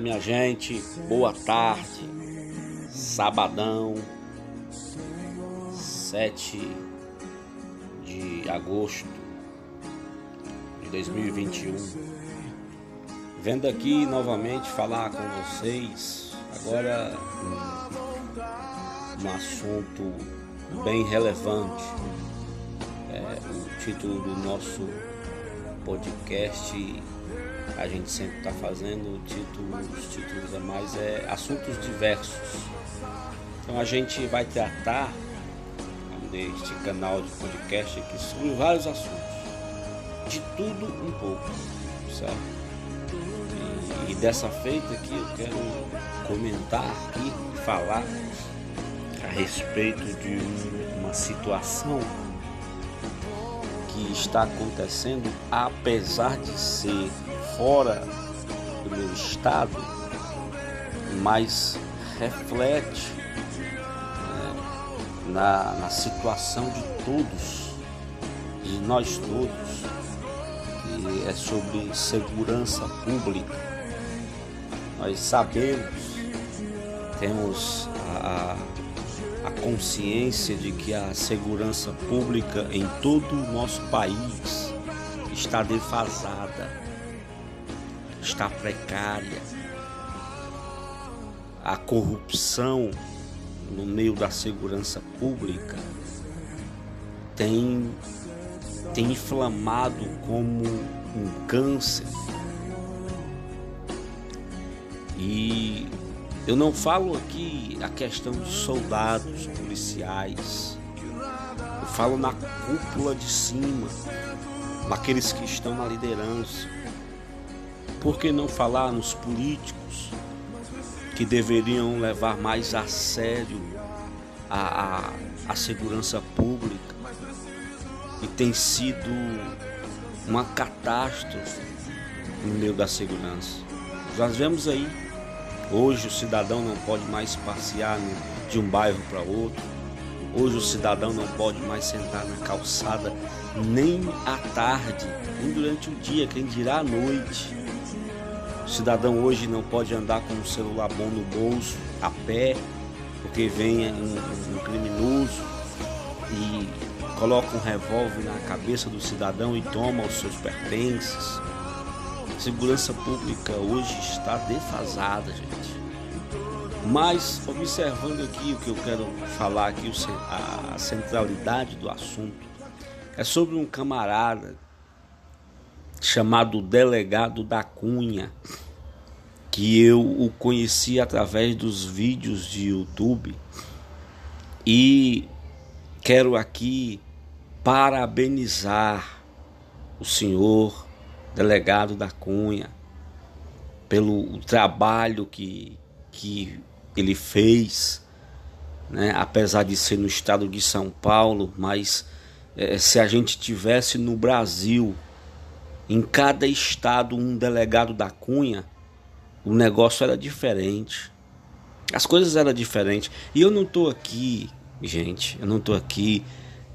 Minha gente, boa tarde, sabadão, 7 de agosto de 2021, vendo aqui novamente falar com vocês, agora um assunto bem relevante, o título do nosso podcast. A gente sempre está fazendo os títulos a mais assuntos diversos. Então a gente vai tratar neste canal de podcast aqui sobre vários assuntos, de tudo um pouco, certo? E dessa feita aqui eu quero comentar aqui, falar a respeito de uma situação que está acontecendo, apesar de ser fora do meu estado, mas reflete na situação de todos, de nós todos, que é sobre segurança pública. Nós sabemos, temos a consciência de que a segurança pública em todo o nosso país está defasada, está precária. A corrupção no meio da segurança pública tem inflamado como um câncer. E eu não falo aqui a questão dos soldados, policiais, eu falo na cúpula de cima, naqueles que estão na liderança. Por que não falar nos políticos, que deveriam levar mais a sério a segurança pública? E tem sido uma catástrofe no meio da segurança. Nós vemos aí, hoje o cidadão não pode mais passear de um bairro para outro, hoje o cidadão não pode mais sentar na calçada nem à tarde, nem durante o dia, quem dirá à noite. O cidadão hoje não pode andar com o celular bom no bolso, a pé, porque vem um criminoso e coloca um revólver na cabeça do cidadão e toma os seus pertences. A segurança pública hoje está defasada, gente. Mas, observando aqui o que eu quero falar aqui, a centralidade do assunto, é sobre um camarada chamado Delegado da Cunha, que eu o conheci através dos vídeos de YouTube, e quero aqui parabenizar o senhor Delegado da Cunha pelo trabalho que ele fez, né? Apesar de ser no estado de São Paulo, mas se a gente tivesse no Brasil, em cada estado, um Delegado da Cunha, o negócio era diferente. As coisas eram diferentes. E eu não estou aqui, gente,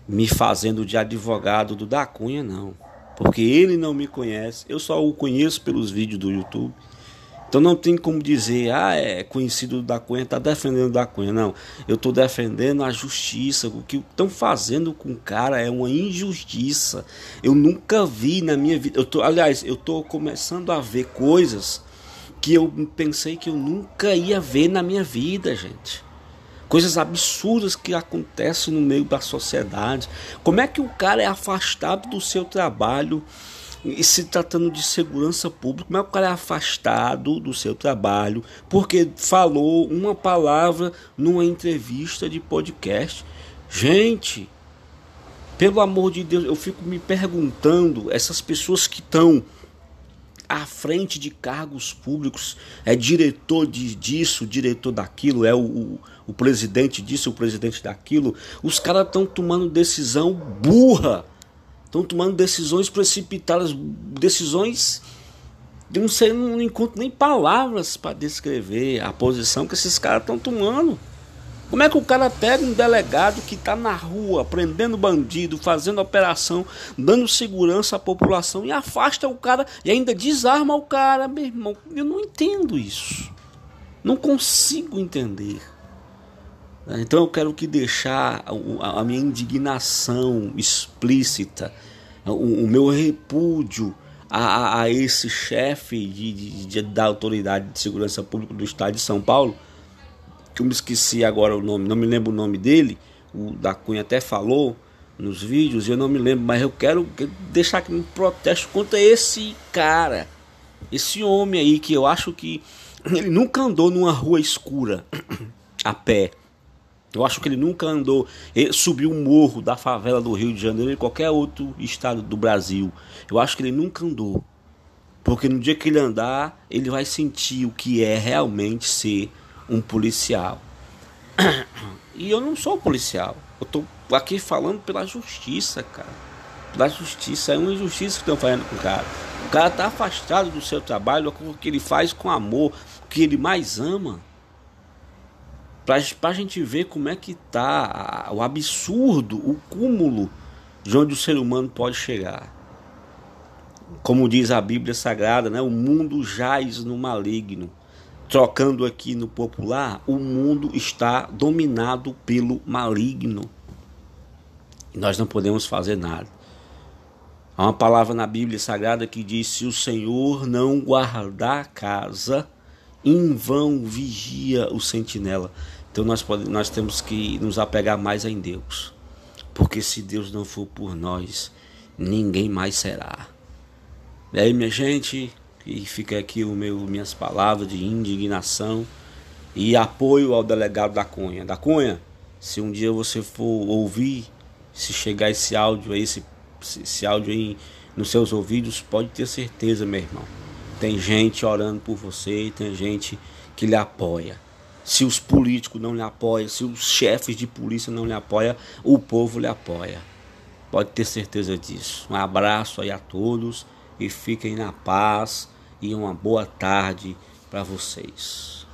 me fazendo de advogado do da Cunha, não. Porque ele não me conhece, eu só o conheço pelos vídeos do YouTube. Então não tem como dizer, é conhecido do da Cunha, está defendendo o da Cunha. Não, eu estou defendendo a justiça. O que estão fazendo com o cara é uma injustiça. Eu nunca vi na minha vida. Eu estou começando a ver coisas que eu pensei que eu nunca ia ver na minha vida, gente. Coisas absurdas que acontecem no meio da sociedade. Como é que o cara é afastado do seu trabalho? E se tratando de segurança pública, mas o cara é afastado do seu trabalho porque falou uma palavra numa entrevista de podcast. Gente, pelo amor de Deus, eu fico me perguntando, essas pessoas que estão à frente de cargos públicos, é diretor disso, diretor daquilo, é o presidente disso, o presidente daquilo, os caras estão tomando decisão burra. Estão tomando decisões precipitadas, decisões, eu não encontro nem palavras para descrever a posição que esses caras estão tomando. Como é que o cara pega um delegado que está na rua, prendendo bandido, fazendo operação, dando segurança à população e afasta o cara e ainda desarma o cara? Meu irmão, eu não entendo isso. Não consigo entender. Então eu quero que deixar a minha indignação explícita, o meu repúdio a esse chefe da Autoridade de Segurança Pública do Estado de São Paulo, que eu me esqueci agora o nome, não me lembro o nome dele, o da Cunha até falou nos vídeos, eu não me lembro, mas eu quero deixar aqui um protesto contra esse cara, esse homem aí, que eu acho que ele nunca andou numa rua escura a pé. Eu acho que ele nunca andou, ele subiu o morro da favela do Rio de Janeiro e qualquer outro estado do Brasil. Eu acho que ele nunca andou, porque no dia que ele andar, ele vai sentir o que é realmente ser um policial. E eu não sou policial, eu tô aqui falando pela justiça, cara. Pela justiça, é uma injustiça que estão fazendo com o cara. O cara tá afastado do seu trabalho, o que ele faz com amor, o que ele mais ama. Pra gente ver como é que tá o absurdo, o cúmulo de onde o ser humano pode chegar. Como diz a Bíblia Sagrada, né? O mundo jaz no maligno. Trocando aqui no popular, o mundo está dominado pelo maligno. E nós não podemos fazer nada. Há uma palavra na Bíblia Sagrada que diz: se o Senhor não guardar a casa, em vão vigia o sentinela. Então nós temos que nos apegar mais em Deus, porque se Deus não for por nós, ninguém mais será. E aí, minha gente, e fica aqui minhas palavras de indignação e apoio ao delegado da Cunha. Da Cunha, se um dia você for ouvir, se chegar esse áudio aí, esse áudio aí nos seus ouvidos, pode ter certeza, meu irmão, tem gente orando por você, tem gente que lhe apoia. Se os políticos não lhe apoiam, se os chefes de polícia não lhe apoiam, o povo lhe apoia. Pode ter certeza disso. Um abraço aí a todos e fiquem na paz e uma boa tarde para vocês.